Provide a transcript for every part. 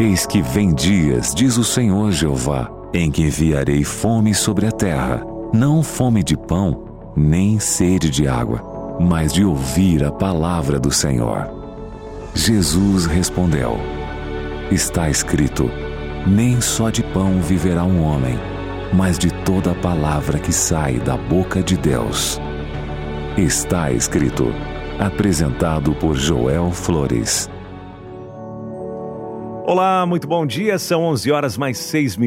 Eis que vem dias, diz o Senhor Jeová, em que enviarei fome sobre a terra, não fome de pão, nem sede de água, mas de ouvir a palavra do Senhor. Jesus respondeu: Está escrito, nem só de pão viverá um homem, mas de toda a palavra que sai da boca de Deus. Está escrito, apresentado por Joel Flores. Olá, muito bom dia, são 11h06.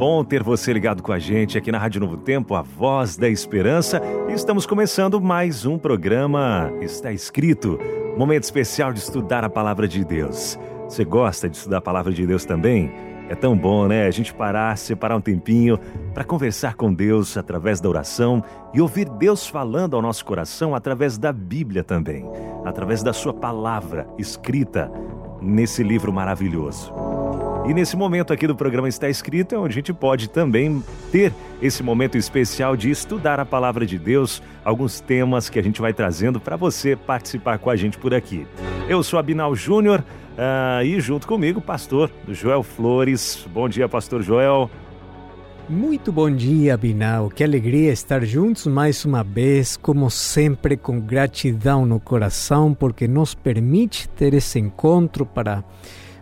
Bom ter você ligado com a gente aqui na Rádio Novo Tempo, a Voz da Esperança. Estamos começando mais um programa Está Escrito, momento especial de estudar a Palavra de Deus. Você gosta de estudar a Palavra de Deus também? É tão bom, né? A gente separar um tempinho para conversar com Deus através da oração e ouvir Deus falando ao nosso coração através da Bíblia também, através da sua palavra escrita nesse livro maravilhoso. E nesse momento aqui do programa Está Escrito é onde a gente pode também ter esse momento especial de estudar a Palavra de Deus, alguns temas que a gente vai trazendo para você participar com a gente por aqui. Eu sou Abinal Júnior e junto comigo, pastor Joel Flores. Bom dia, pastor Joel. Muito bom dia, Abinal. Que alegria estar juntos mais uma vez, como sempre, com gratidão no coração, porque nos permite ter esse encontro para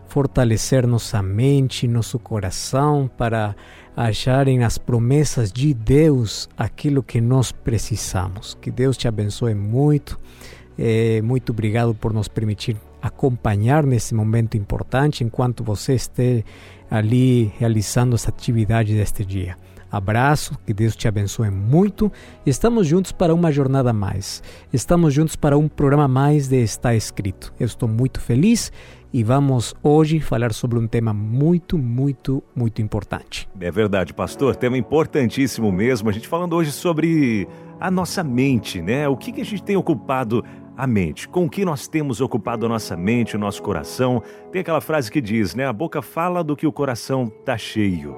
fortalecer nossa mente, nosso coração, para acharem as promessas de Deus, aquilo que nós precisamos. Que Deus te abençoe muito. Muito obrigado por nos permitir acompanhar nesse momento importante, enquanto você esteja ali realizando essa atividade deste dia. Abraço, que Deus te abençoe muito. Estamos juntos para uma jornada a mais. Estamos juntos para um programa a mais de Está Escrito. Eu estou muito feliz. E vamos hoje falar sobre um tema muito, muito, muito importante. É verdade, pastor. Tema importantíssimo mesmo. A gente falando hoje sobre a nossa mente, né? O que a gente tem ocupado a mente? Com o que nós temos ocupado a nossa mente, o nosso coração? Tem aquela frase que diz, né? A boca fala do que o coração está cheio.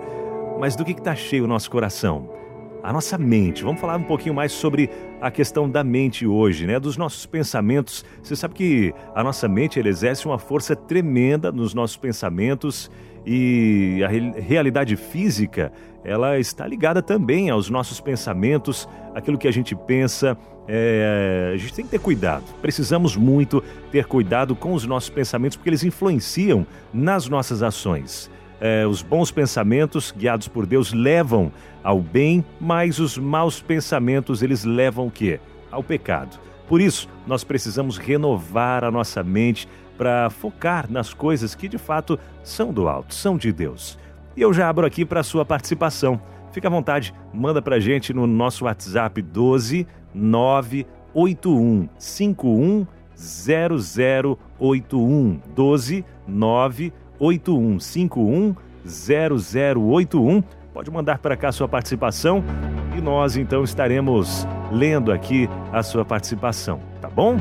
Mas do que está cheio o nosso coração? A nossa mente. Vamos falar um pouquinho mais sobre a questão da mente hoje, né? Dos nossos pensamentos. Você sabe que a nossa mente exerce uma força tremenda nos nossos pensamentos e a realidade física, ela está ligada também aos nossos pensamentos, aquilo que a gente pensa. A gente tem que ter cuidado. Precisamos muito ter cuidado com os nossos pensamentos, porque eles influenciam nas nossas ações. Os bons pensamentos, guiados por Deus, levam ao bem, mas os maus pensamentos, eles levam o quê? Ao pecado. Por isso, nós precisamos renovar a nossa mente para focar nas coisas que, de fato, são do alto, são de Deus. E eu já abro aqui para a sua participação. Fica à vontade, manda para a gente no nosso WhatsApp 12981510081, 12981510081. Pode mandar para cá a sua participação e nós então estaremos lendo aqui a sua participação, tá bom?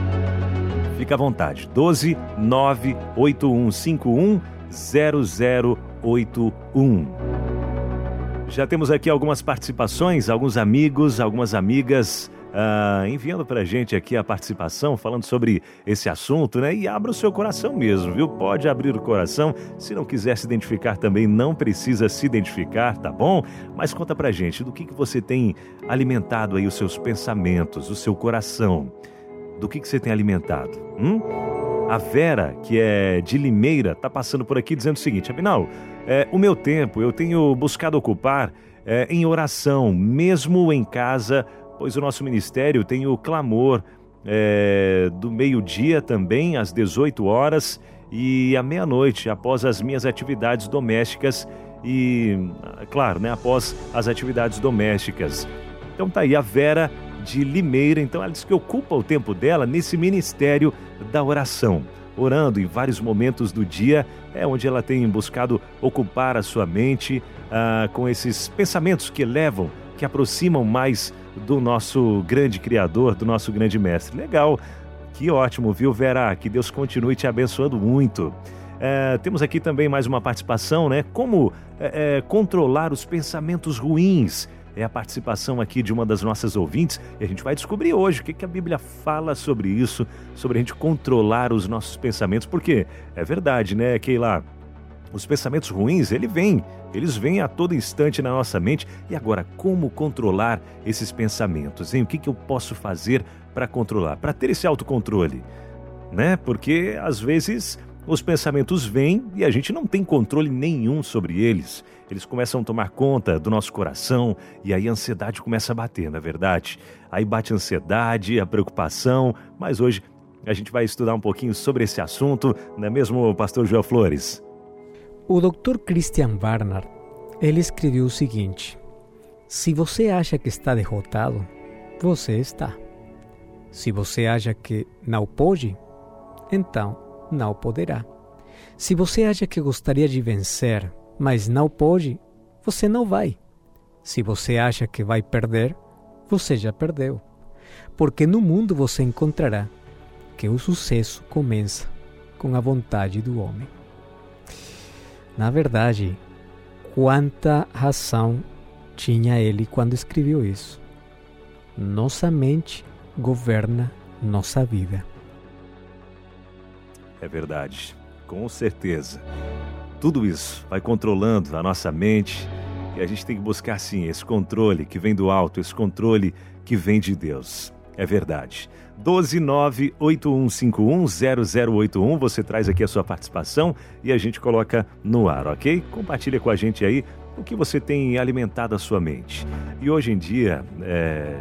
Fica à vontade, 12981510081. Já temos aqui algumas participações, alguns amigos, algumas amigas enviando pra gente aqui a participação, falando sobre esse assunto, né? E abra o seu coração mesmo, viu? Pode abrir o coração. Se não quiser se identificar também, não precisa se identificar, tá bom? Mas conta pra gente, do que você tem alimentado aí os seus pensamentos, o seu coração? Do que você tem alimentado? A Vera, que é de Limeira, tá passando por aqui dizendo o seguinte: Abinal, o meu tempo eu tenho buscado ocupar em oração, mesmo em casa, pois o nosso ministério tem o clamor do meio-dia também, às 18 horas e à meia-noite, após as minhas atividades domésticas e, claro, né, após as atividades domésticas. Então tá aí a Vera de Limeira, então ela diz que ocupa o tempo dela nesse ministério da oração, orando em vários momentos do dia, é onde ela tem buscado ocupar a sua mente com esses pensamentos que levam, que aproximam mais do nosso grande Criador, do nosso grande Mestre. Legal, que ótimo, viu, Vera? Que Deus continue te abençoando muito. Temos aqui também mais uma participação, né? Como controlar os pensamentos ruins? É a participação aqui de uma das nossas ouvintes e a gente vai descobrir hoje o que a Bíblia fala sobre isso, sobre a gente controlar os nossos pensamentos, porque é verdade, né, Keila? Os pensamentos ruins, eles vêm a todo instante na nossa mente. E agora, como controlar esses pensamentos, hein? O que eu posso fazer para controlar, para ter esse autocontrole, né? Porque às vezes os pensamentos vêm e a gente não tem controle nenhum sobre eles. Eles começam a tomar conta do nosso coração e aí a ansiedade começa a bater, não é verdade? Aí bate a ansiedade, a preocupação, mas hoje a gente vai estudar um pouquinho sobre esse assunto, não é mesmo, pastor Joel Flores? O Dr. Christian Barnard, ele escreveu o seguinte: se você acha que está derrotado, você está. Se você acha que não pode, então não poderá. Se você acha que gostaria de vencer, mas não pode, você não vai. Se você acha que vai perder, você já perdeu. Porque no mundo você encontrará que o sucesso começa com a vontade do homem. Na verdade, quanta razão tinha ele quando escreveu isso. Nossa mente governa nossa vida. É verdade, com certeza. Tudo isso vai controlando a nossa mente e a gente tem que buscar, sim, esse controle que vem do alto, esse controle que vem de Deus. É verdade. 12981510081, você traz aqui a sua participação e a gente coloca no ar, ok? Compartilha com a gente aí o que você tem alimentado a sua mente. E hoje em dia,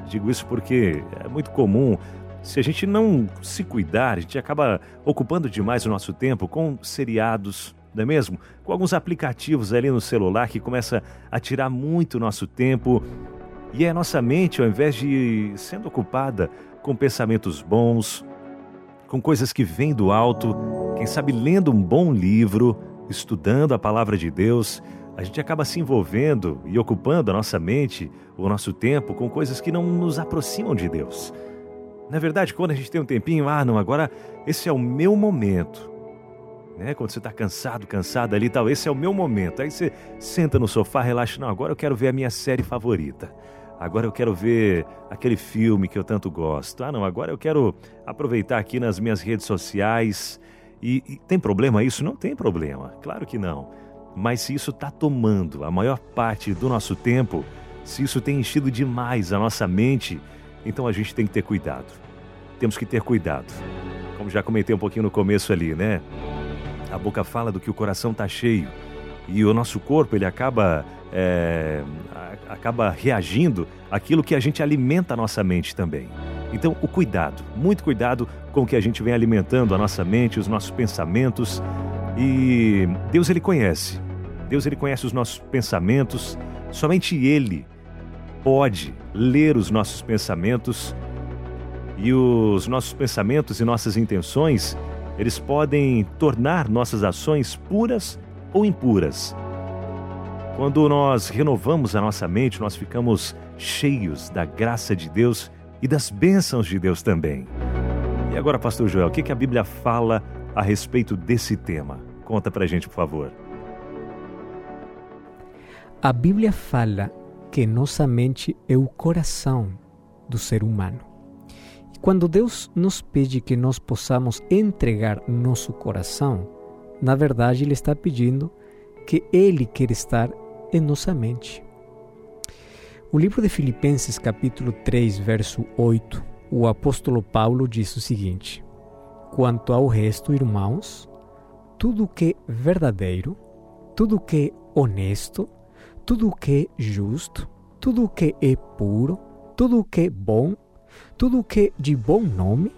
digo isso porque é muito comum, se a gente não se cuidar, a gente acaba ocupando demais o nosso tempo com seriados, não é mesmo? Com alguns aplicativos ali no celular que começa a tirar muito o nosso tempo. E a nossa mente, ao invés de sendo ocupada com pensamentos bons, com coisas que vêm do alto, quem sabe lendo um bom livro, estudando a palavra de Deus, a gente acaba se envolvendo e ocupando a nossa mente, o nosso tempo, com coisas que não nos aproximam de Deus. Na verdade, quando a gente tem um tempinho, agora esse é o meu momento, né? Quando você está cansado ali e tal, esse é o meu momento. Aí você senta no sofá, relaxa, agora eu quero ver a minha série favorita. Agora eu quero ver aquele filme que eu tanto gosto. Agora eu quero aproveitar aqui nas minhas redes sociais. E tem problema isso? Não tem problema, claro que não. Mas se isso está tomando a maior parte do nosso tempo, se isso tem enchido demais a nossa mente, então a gente tem que ter cuidado. Temos que ter cuidado. Como já comentei um pouquinho no começo ali, né? A boca fala do que o coração está cheio. E o nosso corpo, ele acaba reagindo àquilo que a gente alimenta a nossa mente também. Então, o cuidado, muito cuidado com o que a gente vem alimentando a nossa mente, os nossos pensamentos. E Deus, ele conhece os nossos pensamentos. Somente Ele pode ler os nossos pensamentos. E os nossos pensamentos e nossas intenções, eles podem tornar nossas ações puras ou impuras. Quando nós renovamos a nossa mente, nós ficamos cheios da graça de Deus e das bênçãos de Deus também. E agora, pastor Joel, o que a Bíblia fala a respeito desse tema? Conta pra gente, por favor. A Bíblia fala que nossa mente é o coração do ser humano. E quando Deus nos pede que nós possamos entregar nosso coração, na verdade, Ele está pedindo que Ele quer estar em nossa mente. O livro de Filipenses, capítulo 3, verso 8, o apóstolo Paulo diz o seguinte: quanto ao resto, irmãos, tudo que é verdadeiro, tudo que é honesto, tudo que é justo, tudo que é puro, tudo que é bom, tudo que é de bom nome,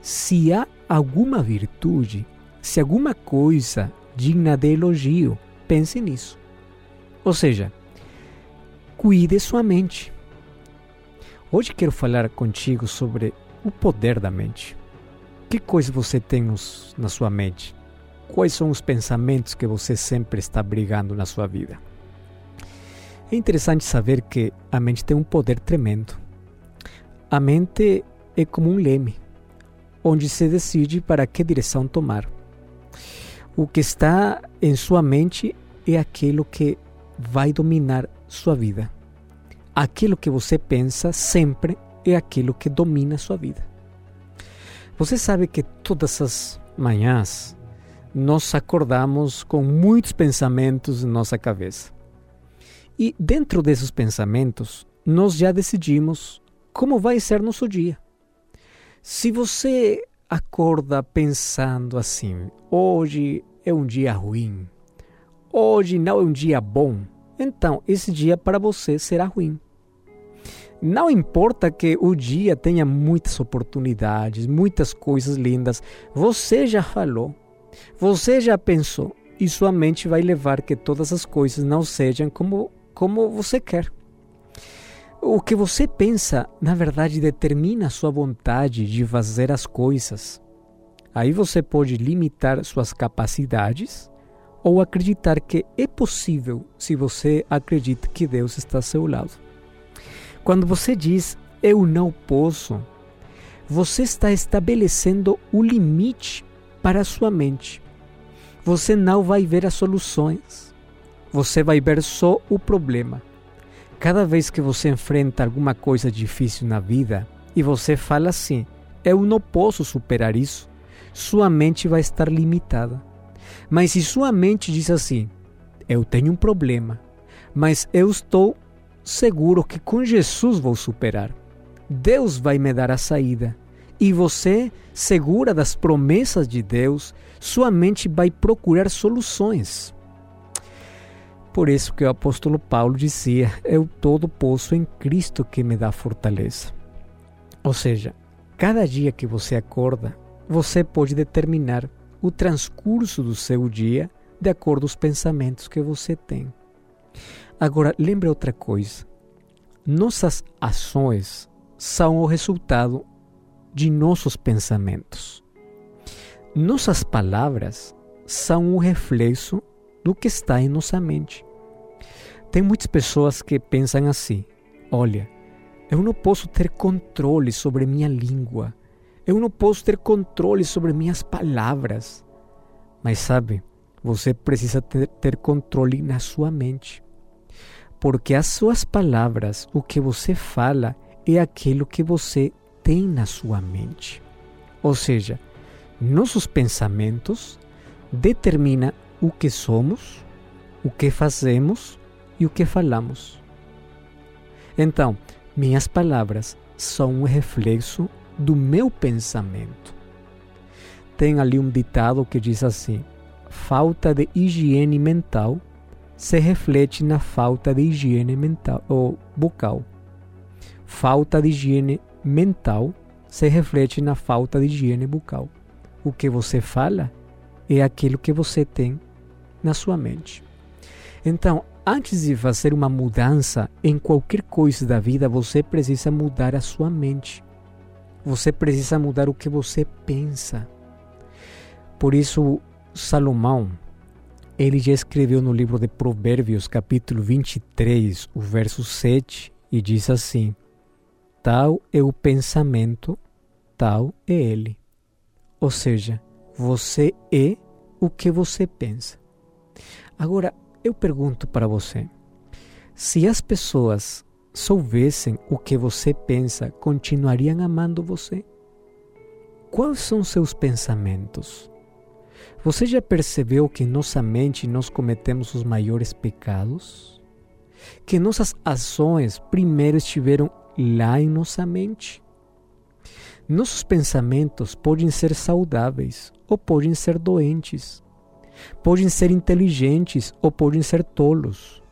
se há alguma virtude, se alguma coisa digna de elogio, pense nisso. Ou seja, cuide sua mente. Hoje quero falar contigo sobre o poder da mente. Que coisa você tem na sua mente? Quais são os pensamentos que você sempre está brigando na sua vida? É interessante saber que a mente tem um poder tremendo. A mente é como um leme, onde se decide para que direção tomar. O que está em sua mente é aquilo que vai dominar sua vida. aquilo que você pensa sempre é aquilo que domina a sua vida. Você sabe que todas as manhãs nós acordamos com muitos pensamentos em nossa cabeça. E dentro desses pensamentos, nós já decidimos como vai ser nosso dia. Se você acorda pensando assim, hoje é um dia ruim, hoje não é um dia bom, então esse dia para você será ruim. Não importa que o dia tenha muitas oportunidades, muitas coisas lindas, você já falou, você já pensou, e sua mente vai levar que todas as coisas não sejam como você quer. O que você pensa, na verdade, determina a sua vontade de fazer as coisas. Aí você pode limitar suas capacidades ou acreditar que é possível se você acredita que Deus está ao seu lado. Quando você diz, eu não posso, você está estabelecendo o limite para a sua mente. Você não vai ver as soluções, você vai ver só o problema. Cada vez que você enfrenta alguma coisa difícil na vida e você fala assim, eu não posso superar isso, sua mente vai estar limitada. Mas se sua mente diz assim, eu tenho um problema, mas eu estou seguro que com Jesus vou superar. Deus vai me dar a saída. E você, segura das promessas de Deus, sua mente vai procurar soluções. Por isso que o apóstolo Paulo dizia, eu todo posso em Cristo que me dá fortaleza. Ou seja, cada dia que você acorda, você pode determinar o transcurso do seu dia de acordo com os pensamentos que você tem. Agora, lembre outra coisa. Nossas ações são o resultado de nossos pensamentos. Nossas palavras são o reflexo do que está em nossa mente. Tem muitas pessoas que pensam assim, olha, eu não posso ter controle sobre minha língua, eu não posso ter controle sobre minhas palavras. Mas sabe, você precisa ter controle na sua mente, porque as suas palavras, o que você fala, é aquilo que você tem na sua mente. Ou seja, nossos pensamentos determinam o que somos, o que fazemos e o que falamos. Então, minhas palavras são um reflexo do meu pensamento. Tem ali um ditado que diz assim, falta de higiene mental se reflete na falta de higiene mental ou bucal. Falta de higiene mental se reflete na falta de higiene bucal. O que você fala é aquilo que você tem na sua mente. Então, antes de fazer uma mudança em qualquer coisa da vida, você precisa mudar a sua mente. Você precisa mudar o que você pensa. Por isso, Salomão, ele já escreveu no livro de Provérbios, capítulo 23, o verso 7, e diz assim, tal é o pensamento, tal é ele. Ou seja, você é o que você pensa. Agora, eu pergunto para você, se as pessoas soubessem o que você pensa, continuariam amando você? Quais são seus pensamentos? Você já percebeu que em nossa mente nós cometemos os maiores pecados? Que nossas ações primeiro estiveram lá em nossa mente? Nossos pensamentos podem ser saudáveis ou podem ser doentes, podem ser inteligentes ou podem ser tolos,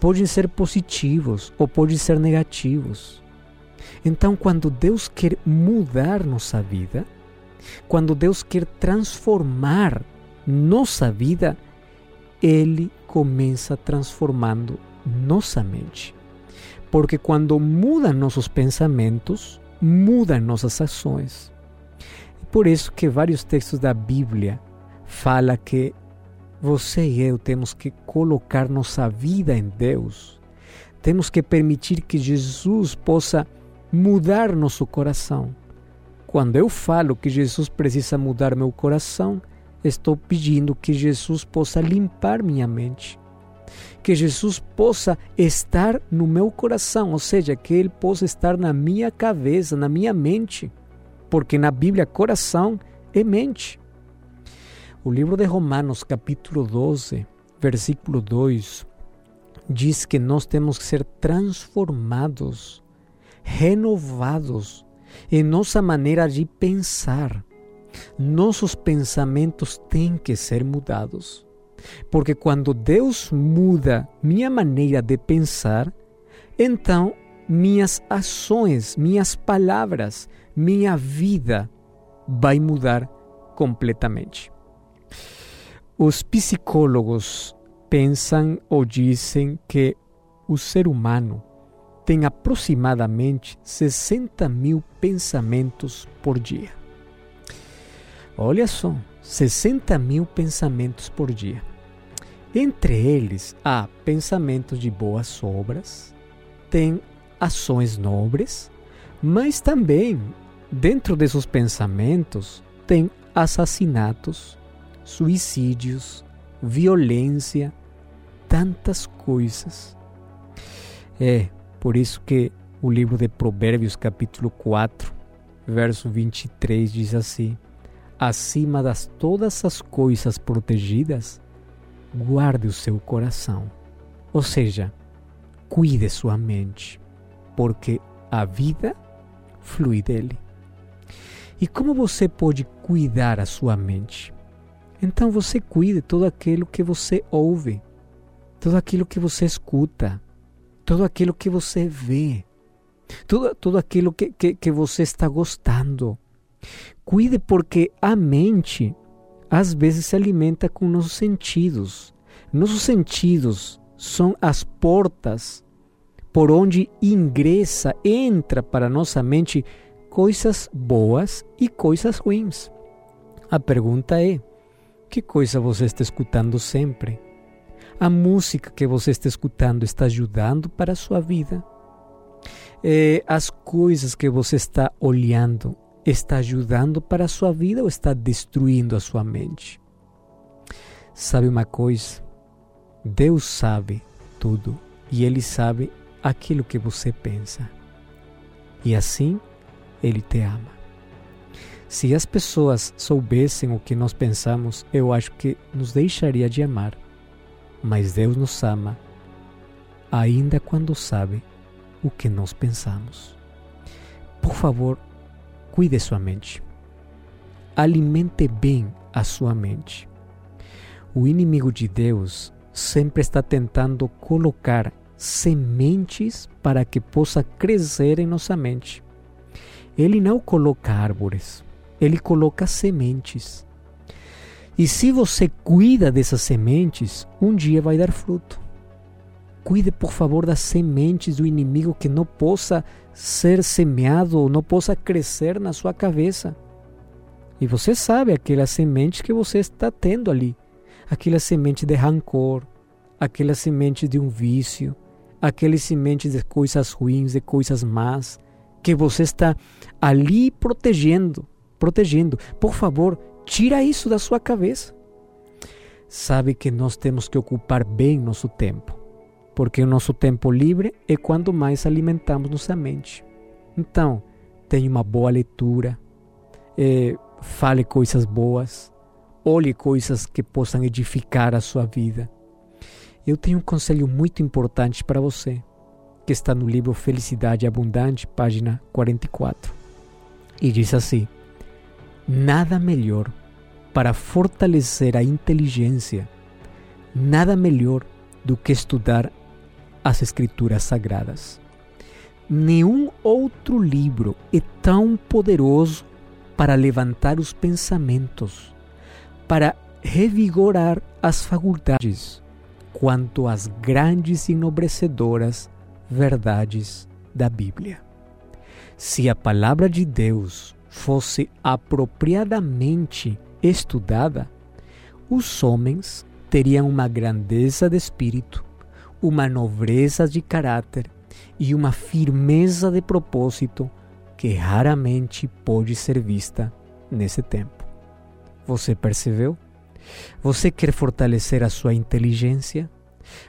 podem ser positivos ou podem ser negativos. Então, quando Deus quer mudar nossa vida, quando Deus quer transformar nossa vida, Ele começa transformando nossa mente. Porque quando mudam nossos pensamentos, mudam nossas ações. Por isso que vários textos da Bíblia falam que você e eu temos que colocar nossa vida em Deus. Temos que permitir que Jesus possa mudar nosso coração. Quando eu falo que Jesus precisa mudar meu coração, estou pedindo que Jesus possa limpar minha mente. que Jesus possa estar no meu coração, ou seja, que Ele possa estar na minha cabeça, na minha mente, porque na Bíblia coração é mente. O livro de Romanos, capítulo 12, versículo 2, diz que nós temos que ser transformados, renovados em nossa maneira de pensar. Nossos pensamentos têm que ser mudados, porque quando Deus muda minha maneira de pensar, então minhas ações, minhas palavras, minha vida vai mudar completamente. Os psicólogos pensam ou dizem que o ser humano tem aproximadamente 60 mil pensamentos por dia. Olha só, 60 mil pensamentos por dia. Entre eles há pensamentos de boas obras, tem ações nobres, mas também dentro desses pensamentos tem assassinatos, suicídios, violência, tantas coisas. É por isso que o livro de Provérbios, capítulo 4, verso 23, diz assim: acima das todas as coisas protegidas, guarde o seu coração. Ou seja, cuide sua mente, porque a vida flui dele. E como você pode cuidar a sua mente? Então você cuide tudo aquilo que você ouve, tudo aquilo que você escuta, tudo aquilo que você vê, tudo aquilo que você está gostando. Cuide, porque a mente às vezes se alimenta com nossos sentidos. Nossos sentidos são as portas por onde entra para nossa mente coisas boas e coisas ruins. A pergunta é: que coisa você está escutando sempre? A música que você está escutando está ajudando para a sua vida? As coisas que você está olhando está ajudando para a sua vida ou está destruindo a sua mente? Sabe uma coisa? Deus sabe tudo e Ele sabe aquilo que você pensa. E assim, Ele te ama. Se as pessoas soubessem o que nós pensamos, eu acho que nos deixaria de amar. Mas Deus nos ama, ainda quando sabe o que nós pensamos. Por favor, cuide sua mente. Alimente bem a sua mente. O inimigo de Deus sempre está tentando colocar sementes para que possa crescer em nossa mente. Ele não coloca árvores. Ele coloca sementes. E se você cuida dessas sementes, um dia vai dar fruto. Cuide, por favor, das sementes do inimigo que não possa ser semeado, não possa crescer na sua cabeça. E você sabe aquelas sementes que você está tendo ali. Aquela semente de rancor, aquela semente de um vício, aquela semente de coisas ruins, de coisas más, que você está ali protegendo. Por favor, tira isso da sua cabeça. Sabe que nós temos que ocupar bem nosso tempo, porque o nosso tempo livre é quando mais alimentamos nossa mente. Então, tenha uma boa leitura, fale coisas boas, olhe coisas que possam edificar a sua vida. Eu tenho um conselho muito importante para você, que está no livro Felicidade Abundante, página 44. E diz assim: nada melhor para fortalecer a inteligência, nada melhor do que estudar as Escrituras Sagradas. Nenhum outro livro é tão poderoso para levantar os pensamentos, para revigorar as faculdades, quanto as grandes e enobrecedoras verdades da Bíblia. Se a palavra de Deus fosse apropriadamente estudada, os homens teriam uma grandeza de espírito, uma nobreza de caráter e uma firmeza de propósito que raramente pode ser vista nesse tempo. Você percebeu? Você quer fortalecer a sua inteligência?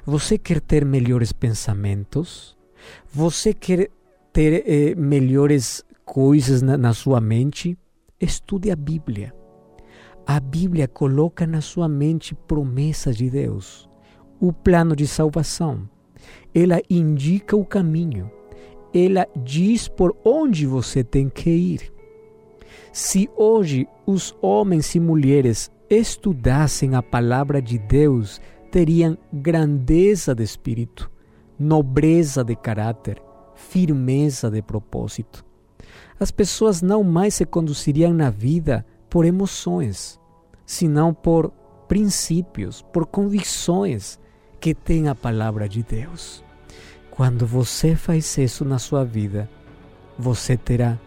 Você quer ter melhores pensamentos? Você quer ter melhores coisas na sua mente? Estude a Bíblia. A Bíblia coloca na sua mente promessas de Deus, o plano de salvação. Ela indica o caminho. Ela diz por onde você tem que ir. Se hoje os homens e mulheres estudassem a palavra de Deus, teriam grandeza de espírito, nobreza de caráter, firmeza de propósito. As pessoas não mais se conduziriam na vida por emoções, senão por princípios, por convicções que têm a palavra de Deus. Quando você faz isso na sua vida, você terá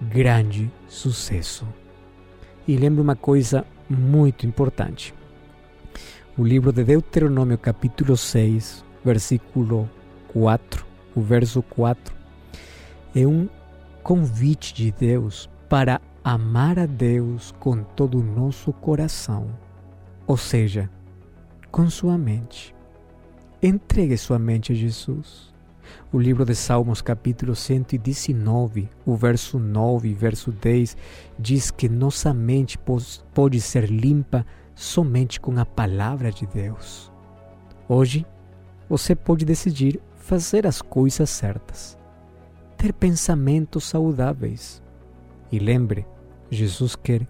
grande sucesso. E lembra uma coisa muito importante. O livro de Deuteronômio, capítulo 6, versículo 4, o verso 4, é um convite de Deus para amar a Deus com todo o nosso coração, ou seja, com sua mente. Entregue sua mente a Jesus. O livro de Salmos, capítulo 119, o verso 9 e verso 10, diz que nossa mente pode ser limpa somente com a palavra de Deus. Hoje, você pode decidir fazer as coisas certas, ter pensamentos saudáveis. E lembre, Jesus quer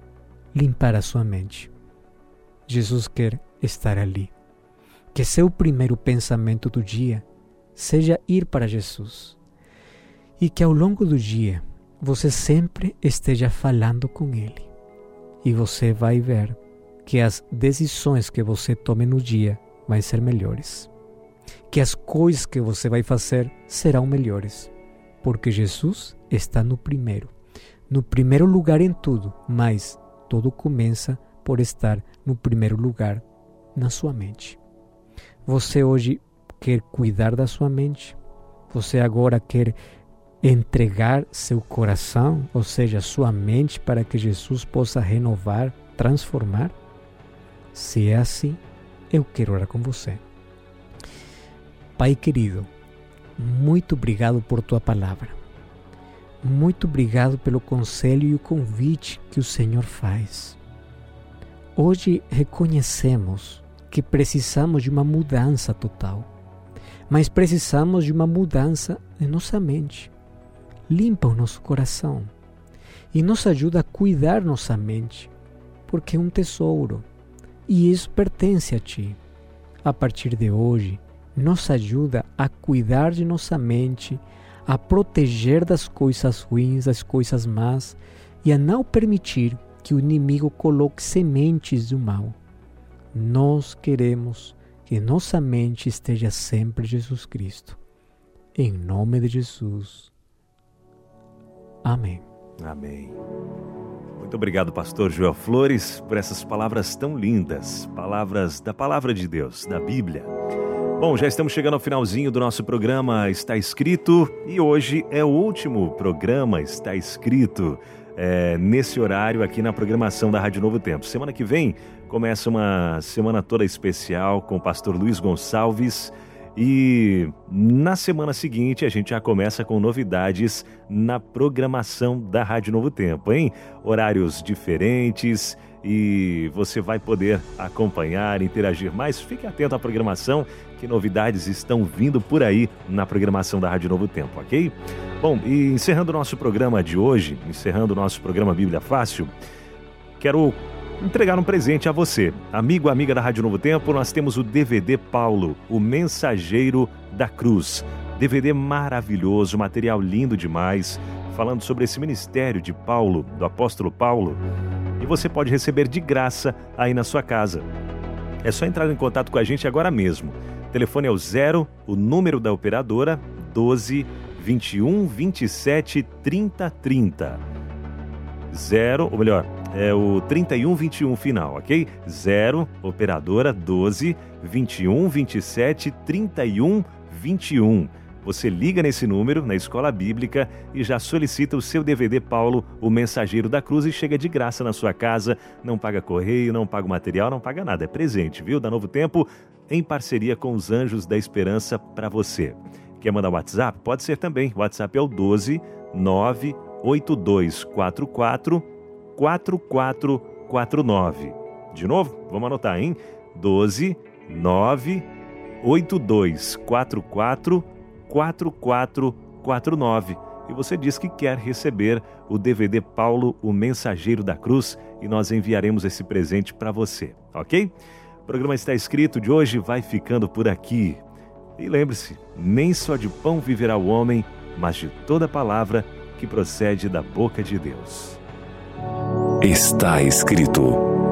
limpar a sua mente. Jesus quer estar ali. Que seu primeiro pensamento do dia seja ir para Jesus. E que ao longo do dia você sempre esteja falando com Ele. E você vai ver que as decisões que você tome no dia vão ser melhores. Que as coisas que você vai fazer serão melhores. Porque Jesus está no primeiro lugar em tudo, mas tudo começa por estar no primeiro lugar na sua mente. Você hoje quer cuidar da sua mente? Você agora quer entregar seu coração, ou seja, sua mente, para que Jesus possa renovar, transformar? Se é assim, eu quero orar com você. Pai querido, muito obrigado por tua palavra. Muito obrigado pelo conselho e o convite que o Senhor faz. Hoje reconhecemos que precisamos de uma mudança total, mas precisamos de uma mudança em nossa mente. Limpa o nosso coração e nos ajuda a cuidar nossa mente, porque é um tesouro e isso pertence a Ti. A partir de hoje, nos ajuda a cuidar de nossa mente, a proteger das coisas ruins, das coisas más, e a não permitir que o inimigo coloque sementes do mal. Nós queremos que nossa mente esteja sempre em Jesus Cristo. Em nome de Jesus. Amém. Amém. Muito obrigado, pastor Joel Flores, por essas palavras tão lindas, palavras da palavra de Deus, da Bíblia. Bom, já estamos chegando ao finalzinho do nosso programa Está Escrito, e hoje é o último programa Está Escrito nesse horário aqui na programação da Rádio Novo Tempo. Semana que vem começa uma semana toda especial com o pastor Luiz Gonçalves, e na semana seguinte a gente já começa com novidades na programação da Rádio Novo Tempo, hein? Horários diferentes, e você vai poder acompanhar, interagir mais. Fique atento à programação, que novidades estão vindo por aí na programação da Rádio Novo Tempo, ok? Bom, e encerrando o nosso programa de hoje, encerrando o nosso programa Bíblia Fácil, quero entregar um presente a você, amigo, amiga da Rádio Novo Tempo. Nós temos o DVD Paulo, o Mensageiro da Cruz. DVD maravilhoso, material lindo demais, falando sobre esse ministério de Paulo, do apóstolo Paulo. E você pode receber de graça aí na sua casa. É só entrar em contato com a gente agora mesmo. O telefone é o 0, o número da operadora, 12 21 27 30 30. 0, ou melhor, é o 31 21 final, ok? 0, operadora, 12 21 27 31 21. Você liga nesse número, na Escola Bíblica, e já solicita o seu DVD Paulo, o Mensageiro da Cruz, e chega de graça na sua casa. Não paga correio, não paga material, não paga nada. É presente, viu? Da Novo Tempo, em parceria com os Anjos da Esperança para você. Quer mandar WhatsApp? Pode ser também. O WhatsApp é o 12 98244 4449. De novo, vamos anotar, hein? 12 98244 4449. E você diz que quer receber o DVD Paulo, o Mensageiro da Cruz, e nós enviaremos esse presente para você, ok? O programa Está Escrito de hoje vai ficando por aqui. E lembre-se, nem só de pão viverá o homem, mas de toda palavra que procede da boca de Deus. Está escrito.